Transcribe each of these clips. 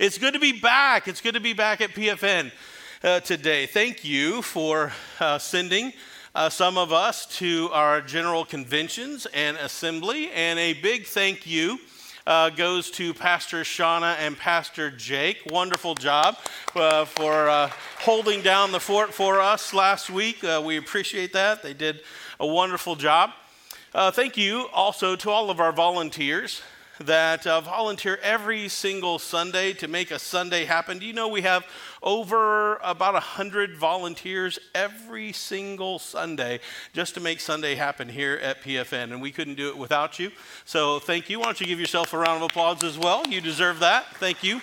It's good to be back. It's good to be back at PFN today. Thank you for sending some of us to our general conventions and assembly. And a big thank you goes to Pastor Shauna and Pastor Jake. Wonderful job for holding down the fort for us last week. We appreciate that. They did a wonderful job. Thank you also to all of our volunteers that volunteer every single Sunday to make a Sunday happen. Do you know we have over about 100 volunteers every single Sunday just to make Sunday happen here at PFN, and we couldn't do it without you. So thank you. Why don't you give yourself a round of applause as well? You deserve that. Thank you.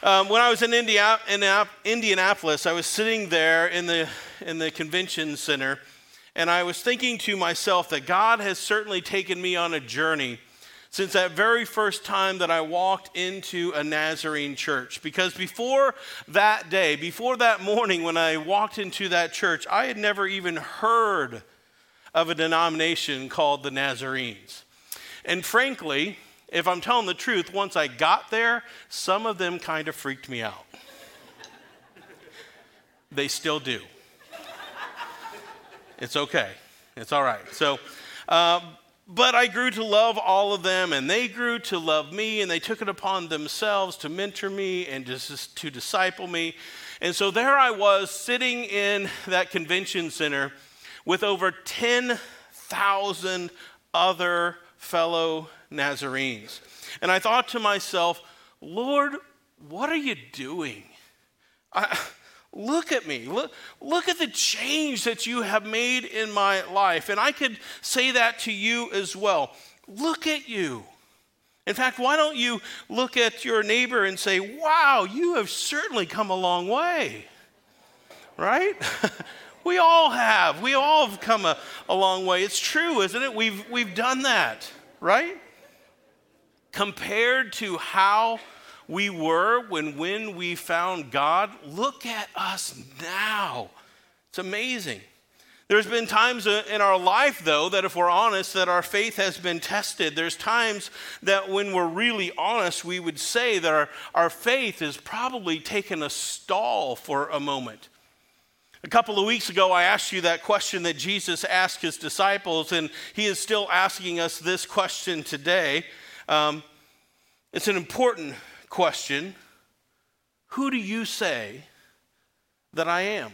When I was in Indianapolis, I was sitting there in the convention center, and I was thinking to myself that God has certainly taken me on a journey since that very first time that I walked into a Nazarene church. Because before that day, before that morning when I walked into that church, I had never even heard of a denomination called the Nazarenes. And frankly, if I'm telling the truth, once I got there, some of them kind of freaked me out. They still do. It's okay. It's all right. So, but I grew to love all of them, and they grew to love me, and they took it upon themselves to mentor me and just to disciple me. And so there I was sitting in that convention center with over 10,000 other fellow Nazarenes. And I thought to myself, Lord, what are you doing? Look at me. Look at the change that you have made in my life. And I could say that to you as well. Look at you. In fact, why don't you look at your neighbor and say, wow, you have certainly come a long way. Right? We all have. We all have come a long way. It's true, isn't it? We've done that, right? Compared to how we were when we found God. Look at us now. It's amazing. There's been times in our life, though, that if we're honest, that our faith has been tested. There's times that when we're really honest, we would say that our faith has probably taken a stall for a moment. A couple of weeks ago, I asked you that question that Jesus asked his disciples, and he is still asking us this question today. It's an important question, who do you say that I am?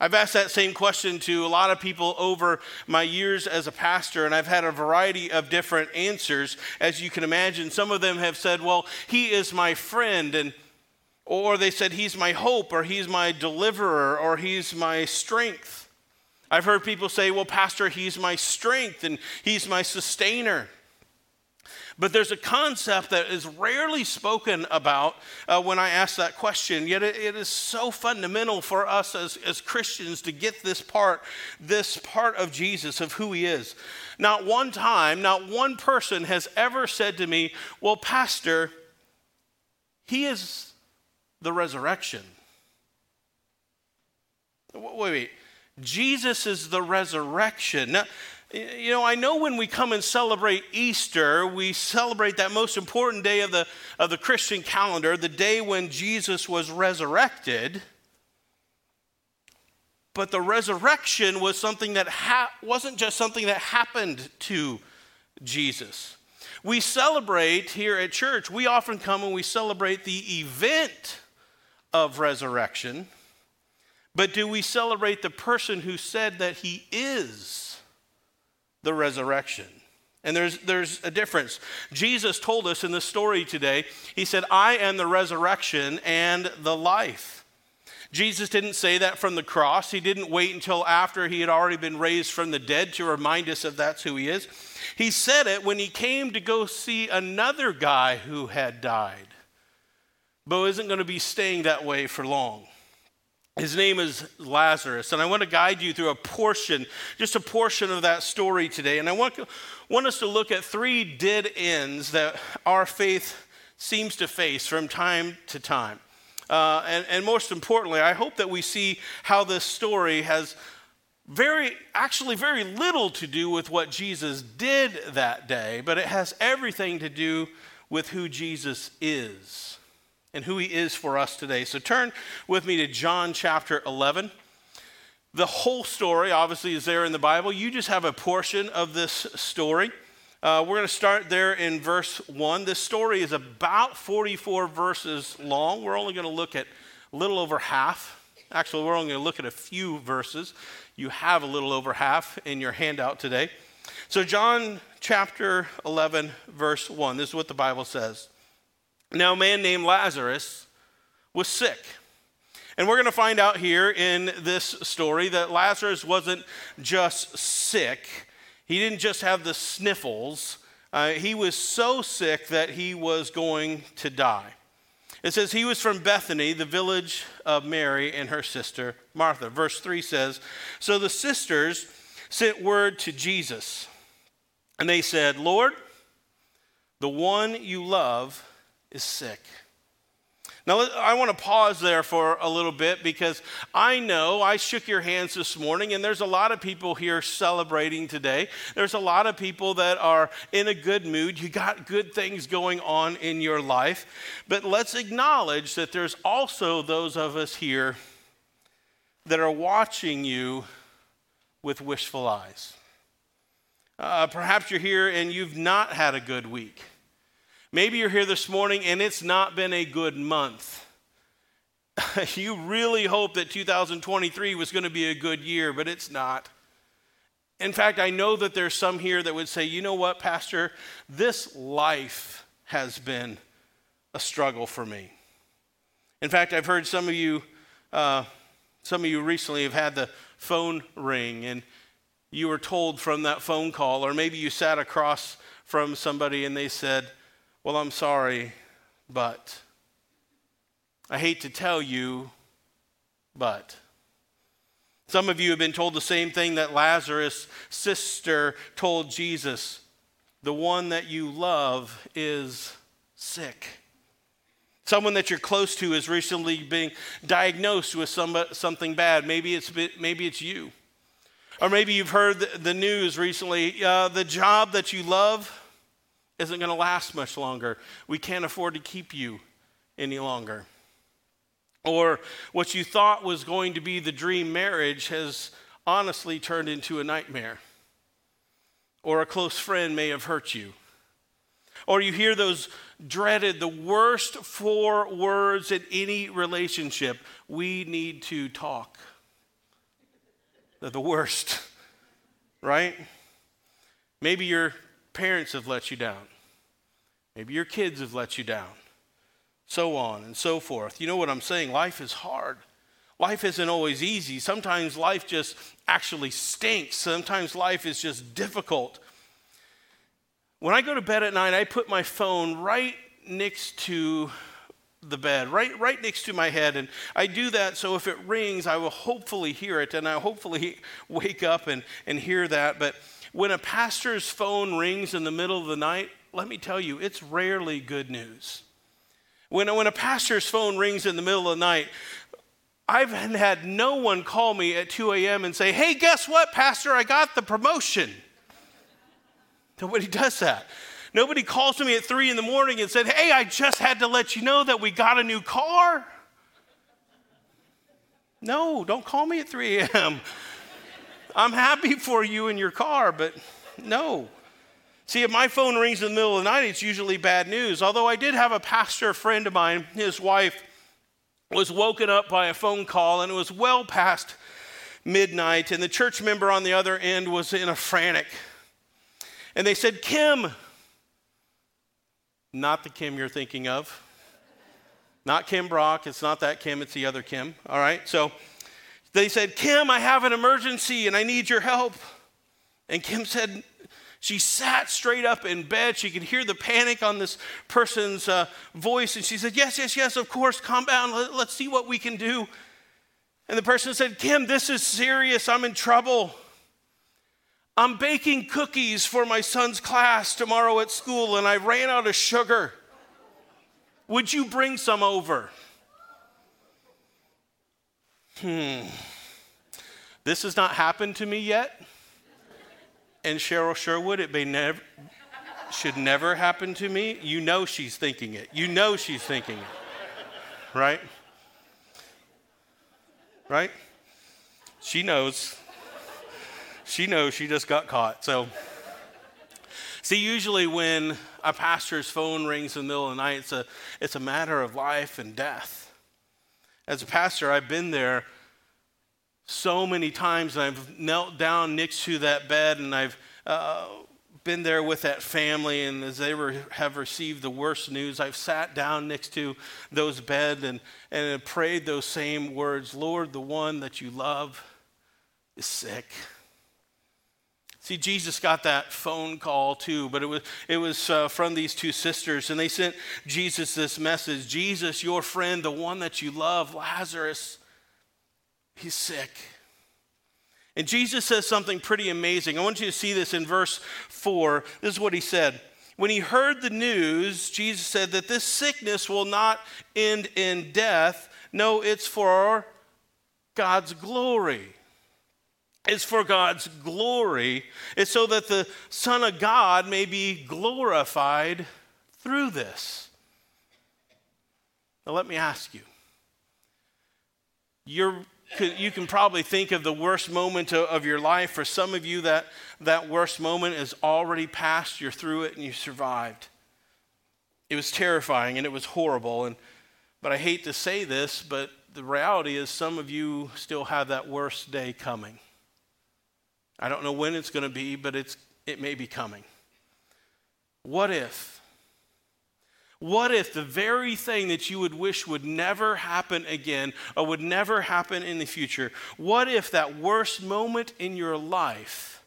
I've asked that same question to a lot of people over my years as a pastor, and I've had a variety of different answers, as you can imagine. Some of them have said, well, he is my friend, or they said he's my hope, or he's my deliverer, or he's my strength. I've heard people say, well, pastor, he's my strength, and he's my sustainer. But there's a concept that is rarely spoken about when I ask that question, yet it is so fundamental for us as Christians to get this part of Jesus, of who he is. Not one time, not one person has ever said to me, well, pastor, he is the resurrection. Wait. Jesus is the resurrection. Now, you know, I know when we come and celebrate Easter, we celebrate that most important day of the Christian calendar, the day when Jesus was resurrected. But the resurrection was something that wasn't just something that happened to Jesus. We celebrate here at church, we often come and we celebrate the event of resurrection. But do we celebrate the person who said that he is the resurrection? And there's a difference. Jesus told us in the story today, he said, I am the resurrection and the life. Jesus didn't say that from the cross. He didn't wait until after he had already been raised from the dead to remind us of that's who he is. He said it when he came to go see another guy who had died, but isn't going to be staying that way for long. His name is Lazarus, and I want to guide you through just a portion of that story today. And I want us to look at three dead ends that our faith seems to face from time to time. And most importantly, I hope that we see how this story has very little to do with what Jesus did that day, but it has everything to do with who Jesus is. and who he is for us today. So turn with me to John chapter 11. The whole story, obviously, is there in the Bible. You just have a portion of this story. We're going to start there in verse 1. This story is about 44 verses long. We're only going to look at a little over half. Actually, we're only going to look at a few verses. You have a little over half in your handout today. So John chapter 11, verse 1. This is what the Bible says. Now a man named Lazarus was sick. And we're going to find out here in this story that Lazarus wasn't just sick. He didn't just have the sniffles. He was so sick that he was going to die. It says he was from Bethany, the village of Mary and her sister Martha. Verse 3 says, so the sisters sent word to Jesus, and they said, Lord, the one you love is sick. Now, I want to pause there for a little bit because I know I shook your hands this morning, and there's a lot of people here celebrating today. There's a lot of people that are in a good mood. You got good things going on in your life. But let's acknowledge that there's also those of us here that are watching you with wishful eyes. Perhaps you're here and you've not had a good week. Maybe you're here this morning and it's not been a good month. You really hope that 2023 was going to be a good year, but it's not. In fact, I know that there's some here that would say, you know what, Pastor, this life has been a struggle for me. In fact, I've heard some of you recently have had the phone ring and you were told from that phone call, or maybe you sat across from somebody and they said, well, I'm sorry, but I hate to tell you, but some of you have been told the same thing that Lazarus' sister told Jesus. The one that you love is sick. Someone that you're close to is recently being diagnosed with something bad. Maybe it's you. Or maybe you've heard the news recently, the job that you love isn't going to last much longer. We can't afford to keep you any longer. Or what you thought was going to be the dream marriage has honestly turned into a nightmare. Or a close friend may have hurt you. Or you hear those dreaded, the worst four words in any relationship. We need to talk. They're the worst, right? Maybe you're parents have let you down. Maybe your kids have let you down. So on and so forth. You know what I'm saying? Life is hard. Life isn't always easy. Sometimes life just actually stinks. Sometimes life is just difficult. When I go to bed at night, I put my phone right next to the bed, right next to my head. And I do that so if it rings, I will hopefully hear it. And I hopefully wake up and hear that. But when a pastor's phone rings in the middle of the night, let me tell you, it's rarely good news. When a pastor's phone rings in the middle of the night, I've had no one call me at 2 a.m. and say, hey, guess what, Pastor? I got the promotion. Nobody does that. Nobody calls me at 3 in the morning and said, hey, I just had to let you know that we got a new car. No, don't call me at 3 a.m. I'm happy for you in your car, but no. See, if my phone rings in the middle of the night, it's usually bad news. Although I did have a pastor friend of mine, his wife was woken up by a phone call, and it was well past midnight, and the church member on the other end was in a frantic. And they said, Kim, not the Kim you're thinking of, not Kim Brock, it's not that Kim, it's the other Kim, all right? So they said, Kim, I have an emergency and I need your help. And Kim said, she sat straight up in bed. She could hear the panic on this person's voice. And she said, yes, of course, calm down. Let's see what we can do. And the person said, Kim, this is serious. I'm in trouble. I'm baking cookies for my son's class tomorrow at school and I ran out of sugar. Would you bring some over? This has not happened to me yet. And Cheryl Sherwood, should never happen to me. You know she's thinking it. right? Right? She knows. She knows she just got caught. So, see, usually when a pastor's phone rings in the middle of the night, it's a matter of life and death. As a pastor, I've been there so many times, and I've knelt down next to that bed, and I've been there with that family, and as they have received the worst news, I've sat down next to those beds and prayed those same words. Lord, the one that you love is sick. See, Jesus got that phone call too, but it was from these two sisters, and they sent Jesus this message. Jesus, your friend, the one that you love, Lazarus, he's sick. And Jesus says something pretty amazing. I want you to see this in verse 4. This is what he said. When he heard the news, Jesus said that this sickness will not end in death. No, it's for God's glory. It's for God's glory. It's so that the Son of God may be glorified through this. Now let me ask you. You can probably think of the worst moment of your life. For some of you, that worst moment is already past. You're through it and you survived. It was terrifying and it was horrible. But I hate to say this, but the reality is some of you still have that worst day coming. I don't know when it's going to be, but it may be coming. What if? What if the very thing that you would wish would never happen again or would never happen in the future, what if that worst moment in your life,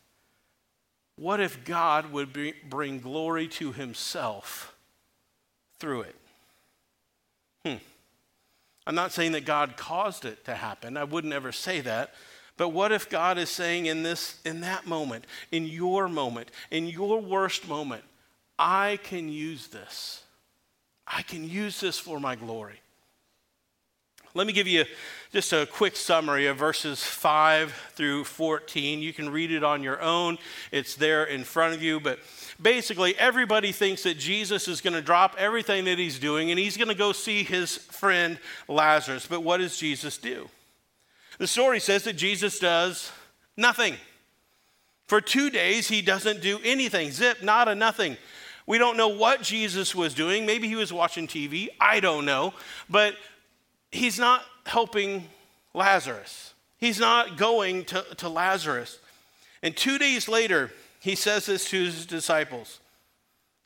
what if God would bring glory to himself through it? I'm not saying that God caused it to happen. I would never say that. But what if God is saying in that moment, in your worst moment, I can use this. I can use this for my glory. Let me give you just a quick summary of verses 5 through 14. You can read it on your own. It's there in front of you. But basically, everybody thinks that Jesus is going to drop everything that he's doing, and he's going to go see his friend Lazarus. But what does Jesus do? The story says that Jesus does nothing. For 2 days, he doesn't do anything. Zip, nada, nothing. We don't know what Jesus was doing. Maybe he was watching TV. I don't know. But he's not helping Lazarus. He's not going to Lazarus. And 2 days later, he says this to his disciples.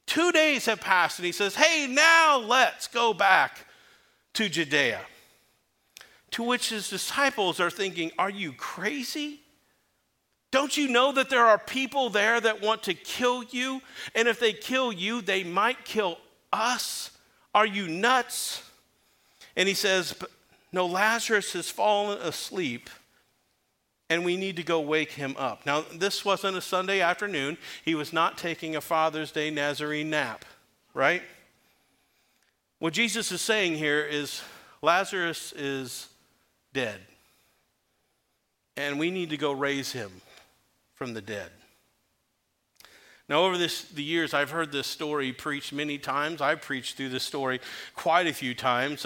2 days have passed, and he says, hey, now let's go back to Judea. To which his disciples are thinking, are you crazy? Don't you know that there are people there that want to kill you? And if they kill you, they might kill us. Are you nuts? And he says, no, Lazarus has fallen asleep, and we need to go wake him up. Now, this wasn't a Sunday afternoon. He was not taking a Father's Day Nazarene nap, right? What Jesus is saying here is Lazarus is dead, and we need to go raise him from the dead. Now, over the years, I've heard this story preached many times. I've preached through this story quite a few times.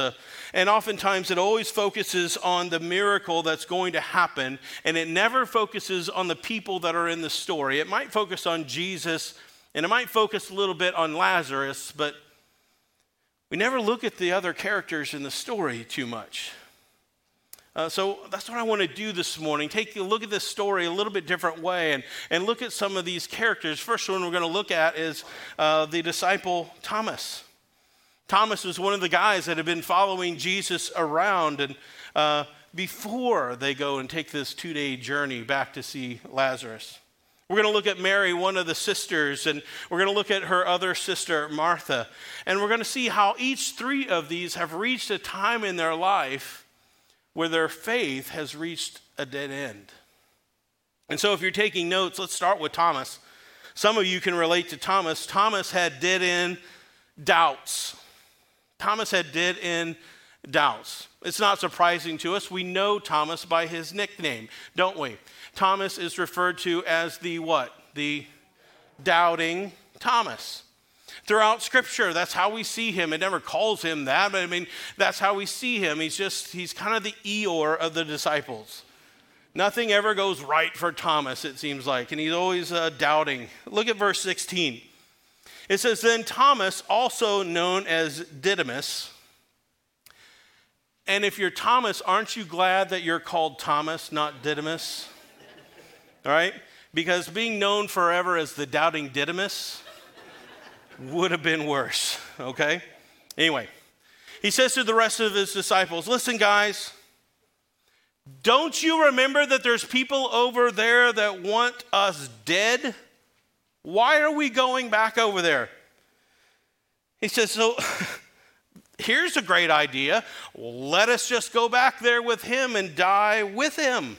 And oftentimes, it always focuses on the miracle that's going to happen, and it never focuses on the people that are in the story. It might focus on Jesus, and it might focus a little bit on Lazarus, but we never look at the other characters in the story too much. So that's what I want to do this morning. Take a look at this story a little bit different way and look at some of these characters. First one we're going to look at is the disciple Thomas. Thomas was one of the guys that had been following Jesus around and before they go and take this 2-day journey back to see Lazarus. We're going to look at Mary, one of the sisters, and we're going to look at her other sister, Martha. And we're going to see how each three of these have reached a time in their life where their faith has reached a dead end. And so if you're taking notes, let's start with Thomas. Some of you can relate to Thomas. Thomas had dead-end doubts. Thomas had dead-end doubts. It's not surprising to us. We know Thomas by his nickname, don't we? Thomas is referred to as the what? The doubting Thomas. throughout Scripture. That's how we see him. It never calls him that, but I mean, that's how we see him. He's kind of the Eeyore of the disciples. Nothing ever goes right for Thomas, it seems like, and he's always doubting. Look at verse 16. It says, "Then Thomas, also known as Didymus," and if you're Thomas, aren't you glad that you're called Thomas, not Didymus? All right? Because being known forever as the doubting Didymus would have been worse, okay? Anyway, he says to the rest of his disciples, "Listen, guys, don't you remember that there's people over there that want us dead? Why are we going back over there?" He says, "So here's a great idea. Let us just go back there with him and die with him."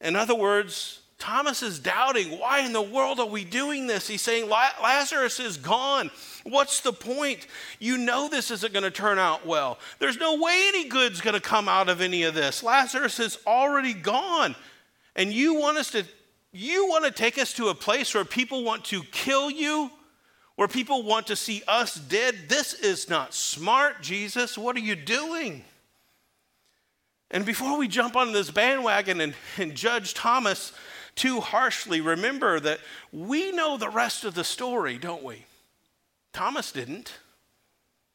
In other words, Thomas is doubting. Why in the world are we doing this? He's saying, Lazarus is gone. What's the point? You know this isn't going to turn out well. There's no way any good's going to come out of any of this. Lazarus is already gone. And you want to take us to a place where people want to kill you, where people want to see us dead? This is not smart, Jesus. What are you doing? And before we jump on this bandwagon and judge Thomas too harshly, remember that we know the rest of the story, don't we? Thomas didn't,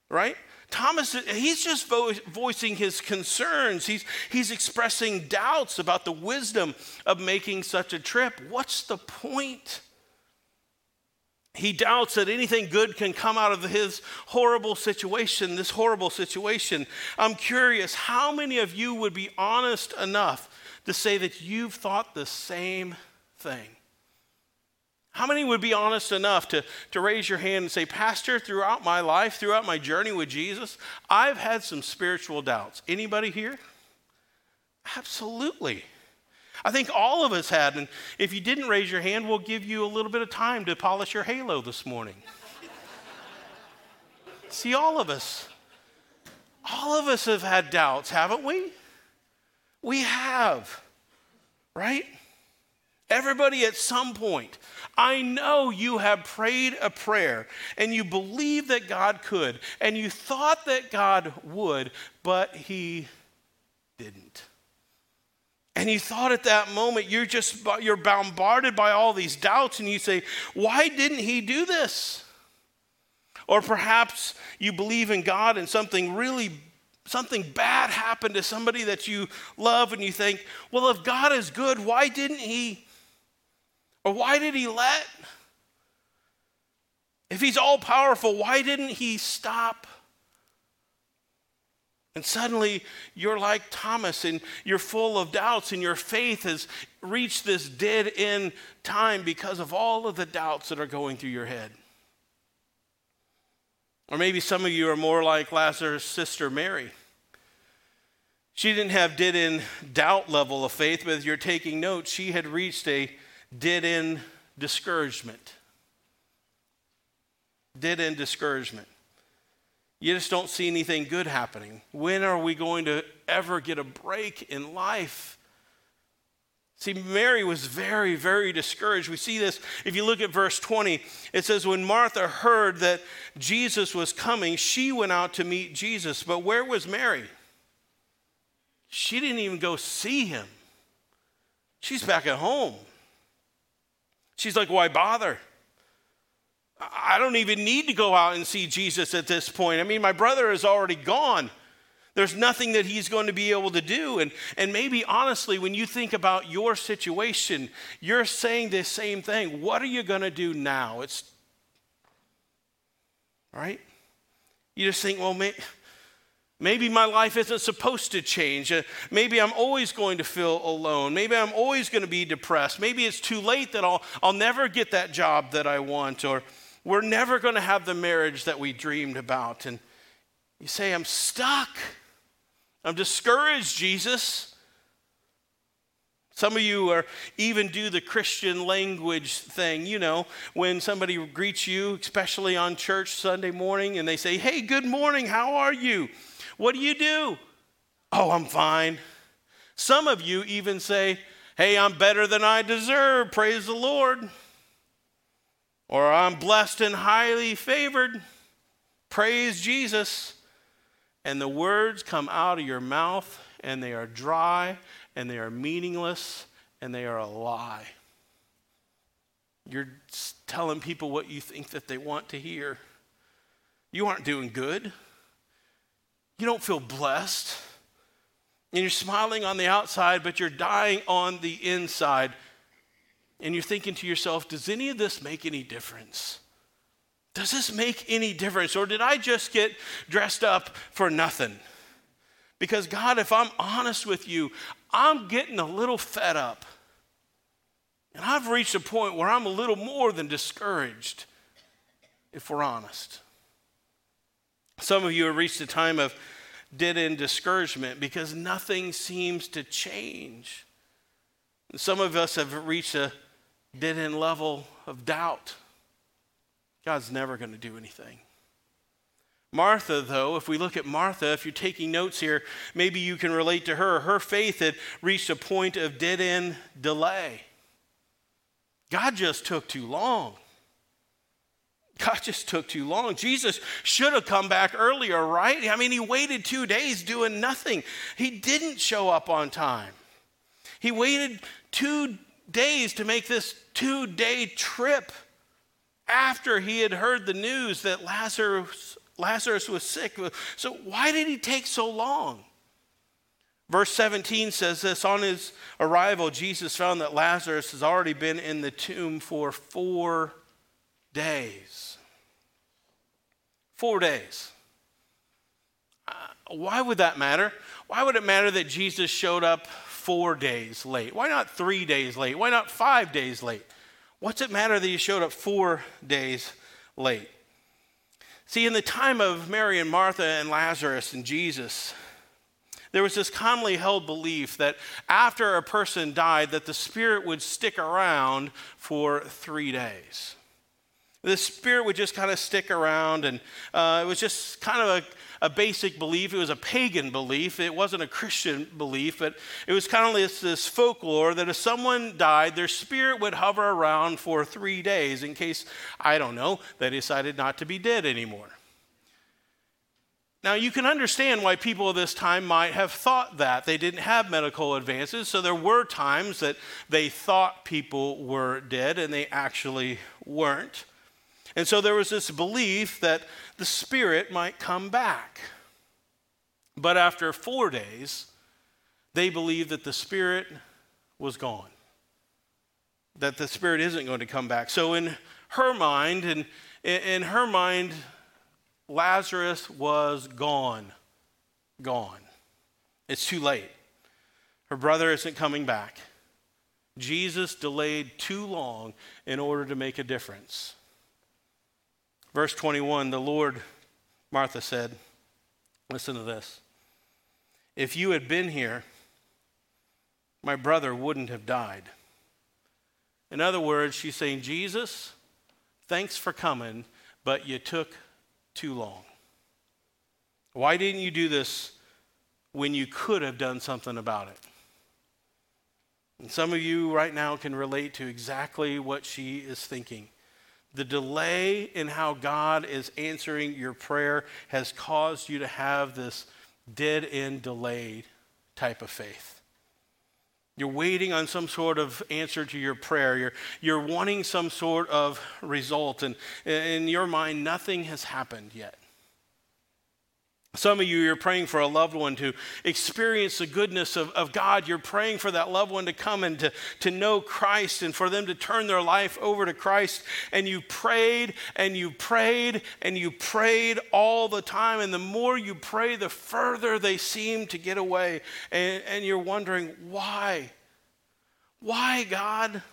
right? Thomas, he's just voicing his concerns. He's expressing doubts about the wisdom of making such a trip. What's the point? He doubts that anything good can come out of his horrible situation, this horrible situation. I'm curious, how many of you would be honest enough to say that you've thought the same thing? How many would be honest enough to raise your hand and say, "Pastor, throughout my life, throughout my journey with Jesus, I've had some spiritual doubts"? Anybody here? Absolutely. I think all of us had, and if you didn't raise your hand, we'll give you a little bit of time to polish your halo this morning. See, all of us have had doubts, haven't we? We have, right? Everybody at some point. I know you have prayed a prayer and you believed that God could and you thought that God would, but he didn't. And you thought at that moment, you're bombarded by all these doubts and you say, "Why didn't he do this?" Or perhaps you believe in God and something bad happened to somebody that you love and you think, "Well, if God is good, why didn't he? Or why did he let? If he's all powerful, why didn't he stop?" And suddenly you're like Thomas and you're full of doubts and your faith has reached this dead end time because of all of the doubts that are going through your head. Or maybe some of you are more like Lazarus' sister Mary. She didn't have dead-end doubt level of faith, but if you're taking notes, she had reached a dead-end discouragement. Dead-end discouragement. You just don't see anything good happening. When are we going to ever get a break in life? See, Mary was very, very discouraged. We see this if you look at verse 20. It says, "When Martha heard that Jesus was coming, she went out to meet Jesus." But where was Mary? She didn't even go see him. She's back at home. She's like, "Why bother? I don't even need to go out and see Jesus at this point. I mean, my brother is already gone. There's nothing that he's going to be able to do." And maybe honestly, when you think about your situation, you're saying the same thing. What are you going to do now? It's right. You just think, well, maybe my life isn't supposed to change. Maybe I'm always going to feel alone. Maybe I'm always going to be depressed. Maybe it's too late that I'll never get that job that I want, or we're never going to have the marriage that we dreamed about. And you say, "I'm stuck. I'm discouraged, Jesus." Some of you are even do the Christian language thing. You know, when somebody greets you, especially on church Sunday morning, and they say, "Hey, good morning, how are you? What do you do?" "Oh, I'm fine." Some of you even say, "Hey, I'm better than I deserve, praise the Lord." Or I'm blessed and highly favored. Praise Jesus. And the words come out of your mouth and they are dry and they are meaningless and they are a lie. You're telling people what you think that they want to hear. You aren't doing good. You don't feel blessed. And you're smiling on the outside, but you're dying on the inside. And you're thinking to yourself, does any of this make any difference? Does this make any difference? Or did I just get dressed up for nothing? Because God, if I'm honest with you, I'm getting a little fed up. And I've reached a point where I'm a little more than discouraged, if we're honest. Some of you have reached a time of dead end discouragement because nothing seems to change. And some of us have reached a dead end level of doubt. God's never going to do anything. Martha, though, if we look at Martha, if you're taking notes here, maybe you can relate to her. Her faith had reached a point of dead end delay. God just took too long. God just took too long. Jesus should have come back earlier, right? I mean, he waited 2 days doing nothing. He didn't show up on time. He waited 2 days to make this 2-day trip after he had heard the news that Lazarus was sick. So why did he take so long? Verse 17 says this, on his arrival, Jesus found that Lazarus has already been in the tomb for 4 days. 4 days. Why would that matter? Why would it matter that Jesus showed up 4 days late? Why not 3 days late? Why not 5 days late? What's it matter that he showed up 4 days late? See, in the time of Mary and Martha and Lazarus and Jesus, there was this commonly held belief that after a person died that the spirit would stick around for 3 days. The spirit would just kind of stick around, and it was just kind of a basic belief. It was a pagan belief. It wasn't a Christian belief, but it was kind of this folklore that if someone died, their spirit would hover around for 3 days in case, I don't know, they decided not to be dead anymore. Now, you can understand why people of this time might have thought that. They didn't have medical advances, so there were times that they thought people were dead and they actually weren't. And so there was this belief that the spirit might come back. But after 4 days, they believed that the spirit was gone, that the spirit isn't going to come back. So in her mind, Lazarus was gone. It's too late. Her brother isn't coming back. Jesus delayed too long in order to make a difference. Verse 21, the Lord, Martha said, listen to this. If you had been here, my brother wouldn't have died. In other words, she's saying, Jesus, thanks for coming, but you took too long. Why didn't you do this when you could have done something about it? And some of you right now can relate to exactly what she is thinking. The delay in how God is answering your prayer has caused you to have this dead-end delayed type of faith. You're waiting on some sort of answer to your prayer. You're wanting some sort of result. And in your mind, nothing has happened yet. Some of you, you're praying for a loved one to experience the goodness of God. You're praying for that loved one to come and to know Christ and for them to turn their life over to Christ. And you prayed and you prayed and you prayed all the time. And the more you pray, the further they seem to get away. And you're wondering, why? Why, God?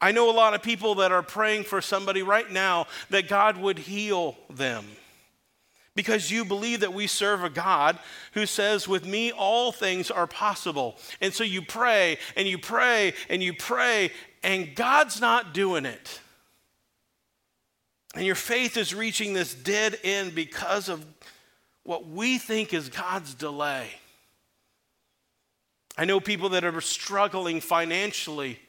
I know a lot of people that are praying for somebody right now that God would heal them. Because you believe that we serve a God who says, with me, all things are possible. And so you pray, and you pray, and you pray, and God's not doing it. And your faith is reaching this dead end because of what we think is God's delay. I know people that are struggling financially.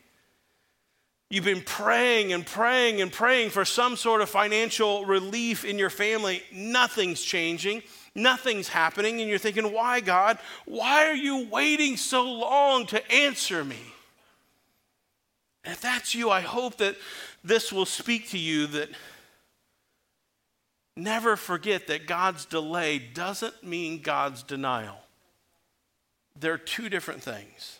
You've been praying and praying and praying for some sort of financial relief in your family. Nothing's changing. Nothing's happening. And you're thinking, why, God? Why are you waiting so long to answer me? And if that's you, I hope that this will speak to you, that never forget that God's delay doesn't mean God's denial. They're two different things.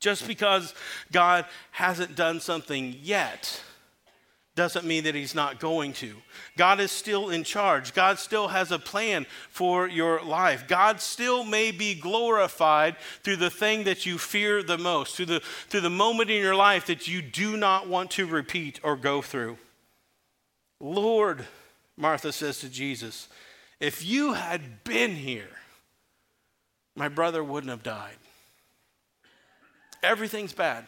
Just because God hasn't done something yet doesn't mean that he's not going to. God is still in charge. God still has a plan for your life. God still may be glorified through the thing that you fear the most, through the moment in your life that you do not want to repeat or go through. Lord, Martha says to Jesus, if you had been here, my brother wouldn't have died. Everything's bad.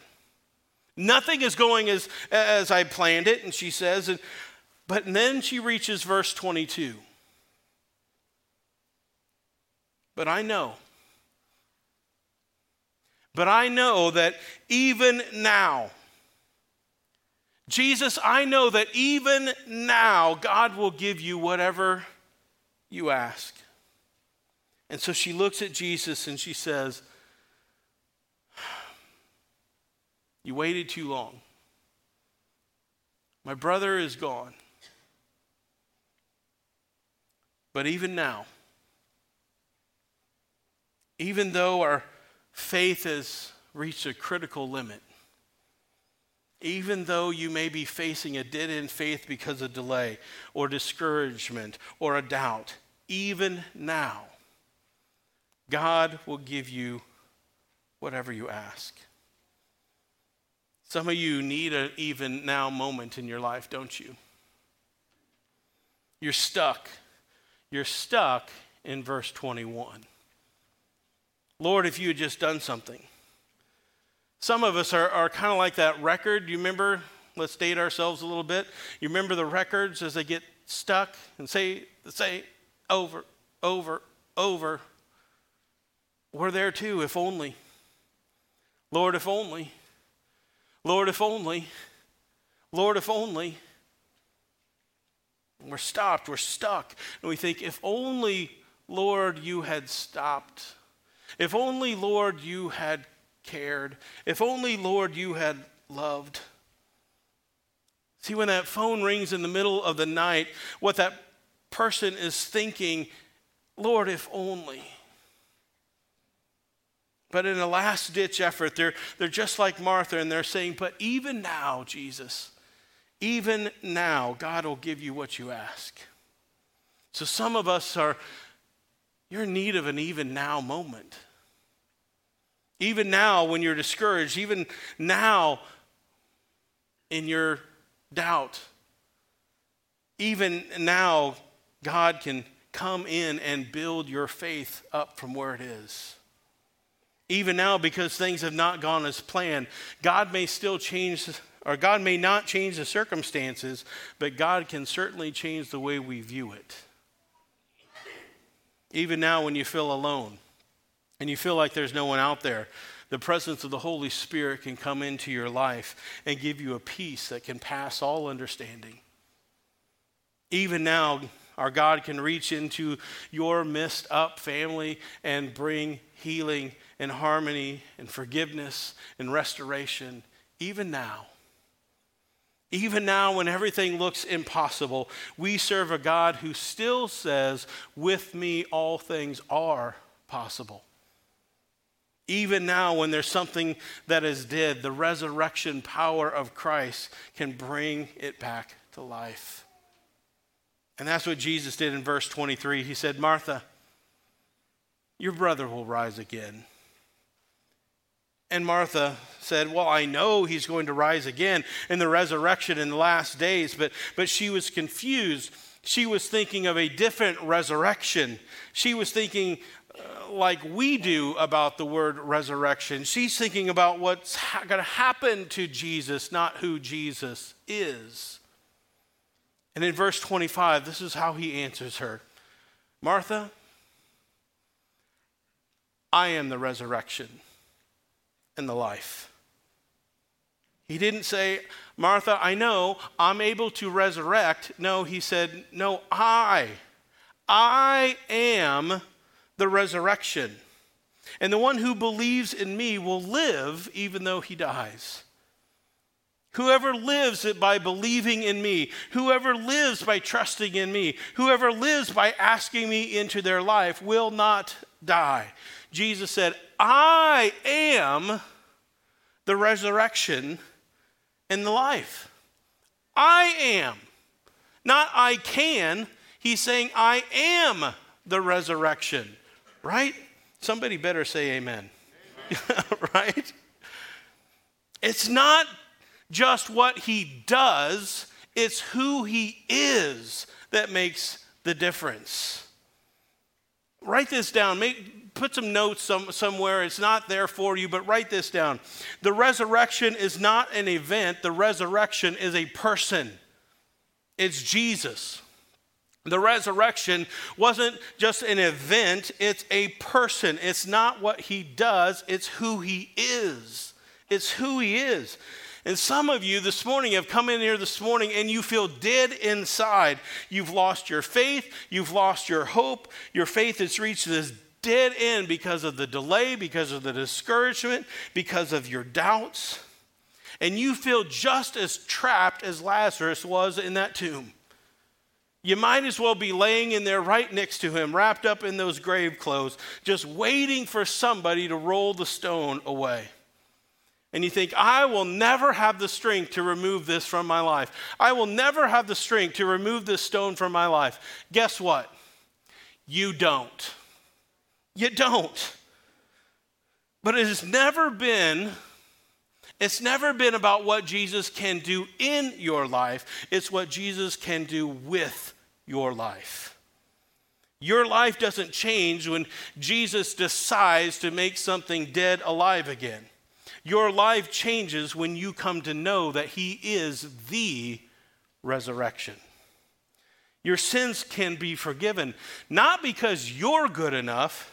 Nothing is going as I planned it, and she says, but then she reaches verse 22. But I know that even now, Jesus, I know that even now God will give you whatever you ask. And so she looks at Jesus and she says, you waited too long. My brother is gone. But even now, even though our faith has reached a critical limit, even though you may be facing a dead end faith because of delay or discouragement or a doubt, even now, God will give you whatever you ask. Some of you need an even now moment in your life, don't you? You're stuck. You're stuck in verse 21. Lord, if you had just done something. Some of us are kind of like that record. You remember? Let's date ourselves a little bit. You remember the records as they get stuck and say over. We're there too, if only. Lord, if only. Lord, if only. Lord, if only. And we're stopped. We're stuck. And we think, if only, Lord, you had stopped. If only, Lord, you had cared. If only, Lord, you had loved. See, when that phone rings in the middle of the night, what that person is thinking, Lord, if only. But in a last-ditch effort, they're just like Martha, and they're saying, but even now, Jesus, even now, God will give you what you ask. So some of us you're in need of an even now moment. Even now when you're discouraged, even now in your doubt, even now God can come in and build your faith up from where it is. Even now, because things have not gone as planned, God may not change the circumstances, but God can certainly change the way we view it. Even now when you feel alone and you feel like there's no one out there, the presence of the Holy Spirit can come into your life and give you a peace that can pass all understanding. Even now, our God can reach into your messed up family and bring healing and harmony and forgiveness and restoration, even now. Even now when everything looks impossible, we serve a God who still says, with me all things are possible. Even now when there's something that is dead, the resurrection power of Christ can bring it back to life. And that's what Jesus did in verse 23. He said, Martha, your brother will rise again. And Martha said, well, I know he's going to rise again in the resurrection in the last days. But she was confused. She was thinking of a different resurrection. She was thinking like we do about the word resurrection. She's thinking about what's going to happen to Jesus, not who Jesus is. And in verse 25, this is how he answers her. Martha, I am the resurrection and the life. He He didn't say, Martha, I know, I'm able to resurrect. No, he said, no, I am the resurrection. And the one who believes in me will live even though he dies. Whoever lives by believing in me, whoever lives by trusting in me, whoever lives by asking me into their life will not die. Jesus said, I am the resurrection and the life. I am. Not I can. He's saying, I am the resurrection. Right? Somebody better say amen. Amen. Right? It's not just what he does, it's who he is that makes the difference. Write this down. Put some notes somewhere. It's not there for you, but write this down. The resurrection is not an event. The resurrection is a person. It's Jesus. The resurrection wasn't just an event. It's a person. It's not what he does. It's who he is. It's who he is. And some of you this morning have come in here this morning and you feel dead inside. You've lost your faith. You've lost your hope. Your faith has reached this dead end because of the delay, because of the discouragement, because of your doubts. And you feel just as trapped as Lazarus was in that tomb. You might as well be laying in there right next to him, wrapped up in those grave clothes, just waiting for somebody to roll the stone away. And you think, I will never have the strength to remove this from my life. I will never have the strength to remove this stone from my life. Guess what? You don't. You don't. But it's never been about what Jesus can do in your life. It's what Jesus can do with your life. Your life doesn't change when Jesus decides to make something dead alive again. Your life changes when you come to know that he is the resurrection. Your sins can be forgiven, not because you're good enough,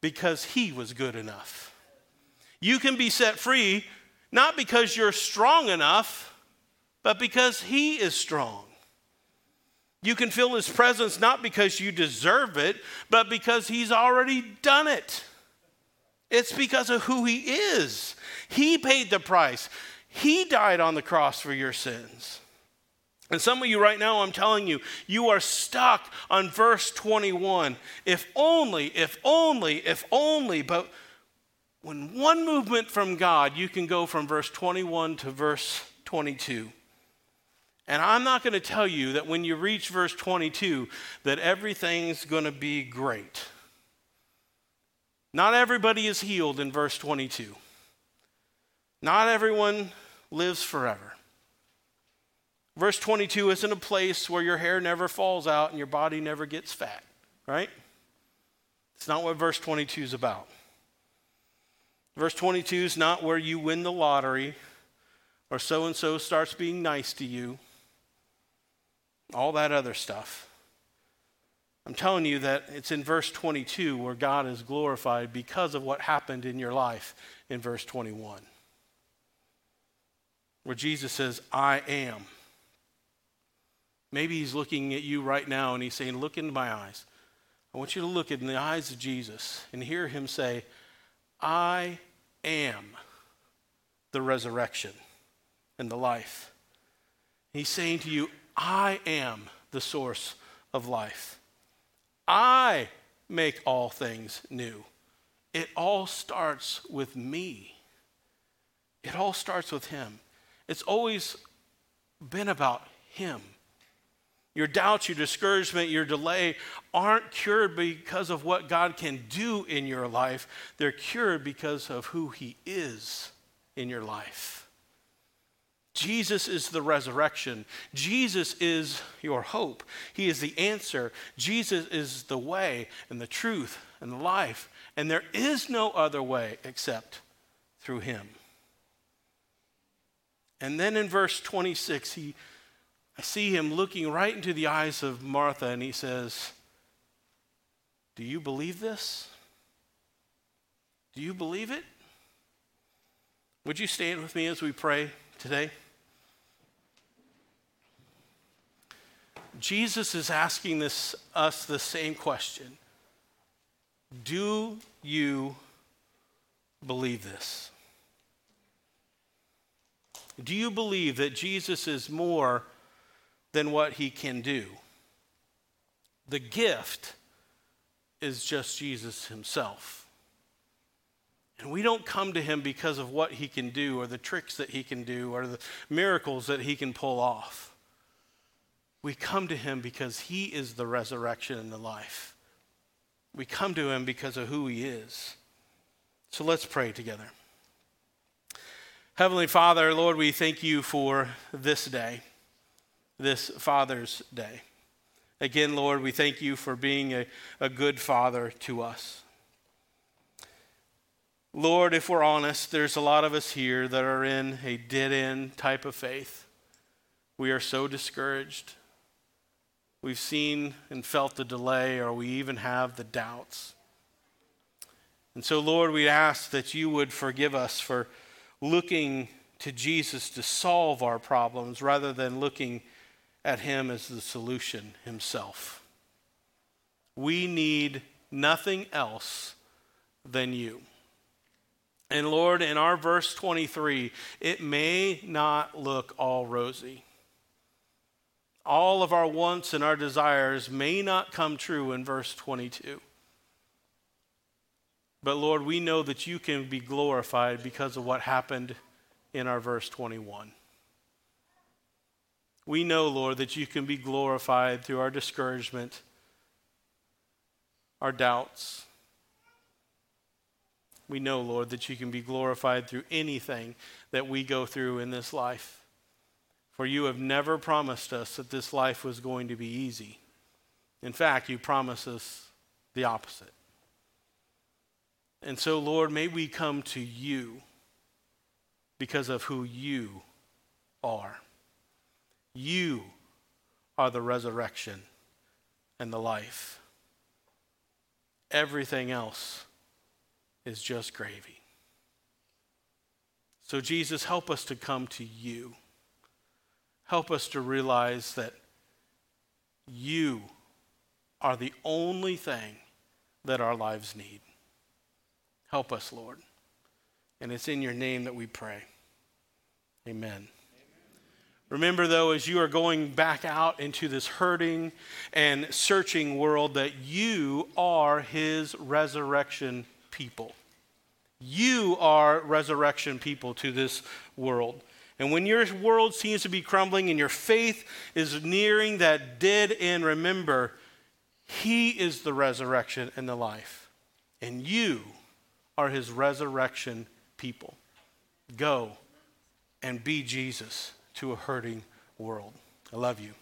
because he was good enough. You can be set free, not because you're strong enough, but because he is strong. You can feel his presence, not because you deserve it, but because he's already done it. It's because of who he is. He paid the price. He died on the cross for your sins. And some of you right now, I'm telling you, you are stuck on verse 21. If only. But when one movement from God, you can go from verse 21 to verse 22. And I'm not going to tell you that when you reach verse 22, that everything's going to be great. Not everybody is healed in verse 22. Not everyone lives forever. Verse 22 isn't a place where your hair never falls out and your body never gets fat, right? It's not what verse 22 is about. Verse 22 is not where you win the lottery or so-and-so starts being nice to you. All that other stuff. I'm telling you that it's in verse 22 where God is glorified because of what happened in your life in verse 21. Where Jesus says, I am. Maybe he's looking at you right now and he's saying, look into my eyes. I want you to look in the eyes of Jesus and hear him say, I am the resurrection and the life. He's saying to you, I am the source of life. I make all things new. It all starts with me. It all starts with him. It's always been about him. Your doubts, your discouragement, your delay aren't cured because of what God can do in your life. They're cured because of who he is in your life. Jesus is the resurrection. Jesus is your hope. He is the answer. Jesus is the way and the truth and the life. And there is no other way except through him. And then in verse 26, I see him looking right into the eyes of Martha and he says, do you believe this? Do you believe it? Would you stand with me as we pray? today? Jesus is asking us the same question. Do you believe this? Do you believe that Jesus is more than what he can do? The gift is just Jesus himself. And we don't come to him because of what he can do or the tricks that he can do or the miracles that he can pull off. We come to him because he is the resurrection and the life. We come to him because of who he is. So let's pray together. Heavenly Father, Lord, we thank you for this day, this Father's Day. Again, Lord, we thank you for being a good father to us. Lord, if we're honest, there's a lot of us here that are in a dead-end type of faith. We are so discouraged. We've seen and felt the delay, or we even have the doubts. And so, Lord, we ask that you would forgive us for looking to Jesus to solve our problems rather than looking at him as the solution himself. We need nothing else than you. And Lord, in our verse 23, it may not look all rosy. All of our wants and our desires may not come true in verse 22. But Lord, we know that you can be glorified because of what happened in our verse 21. We know, Lord, that you can be glorified through our discouragement, our doubts. We know, Lord, that you can be glorified through anything that we go through in this life. For you have never promised us that this life was going to be easy. In fact, you promise us the opposite. And so, Lord, may we come to you because of who you are. You are the resurrection and the life. Everything else is just gravy. So, Jesus, help us to come to you. Help us to realize that you are the only thing that our lives need. Help us, Lord. And it's in your name that we pray. Amen. Amen. Remember, though, as you are going back out into this hurting and searching world, that you are his resurrection people. You are resurrection people to this world. And when your world seems to be crumbling and your faith is nearing that dead end, remember, he is the resurrection and the life. And you are his resurrection people. Go and be Jesus to a hurting world. I love you.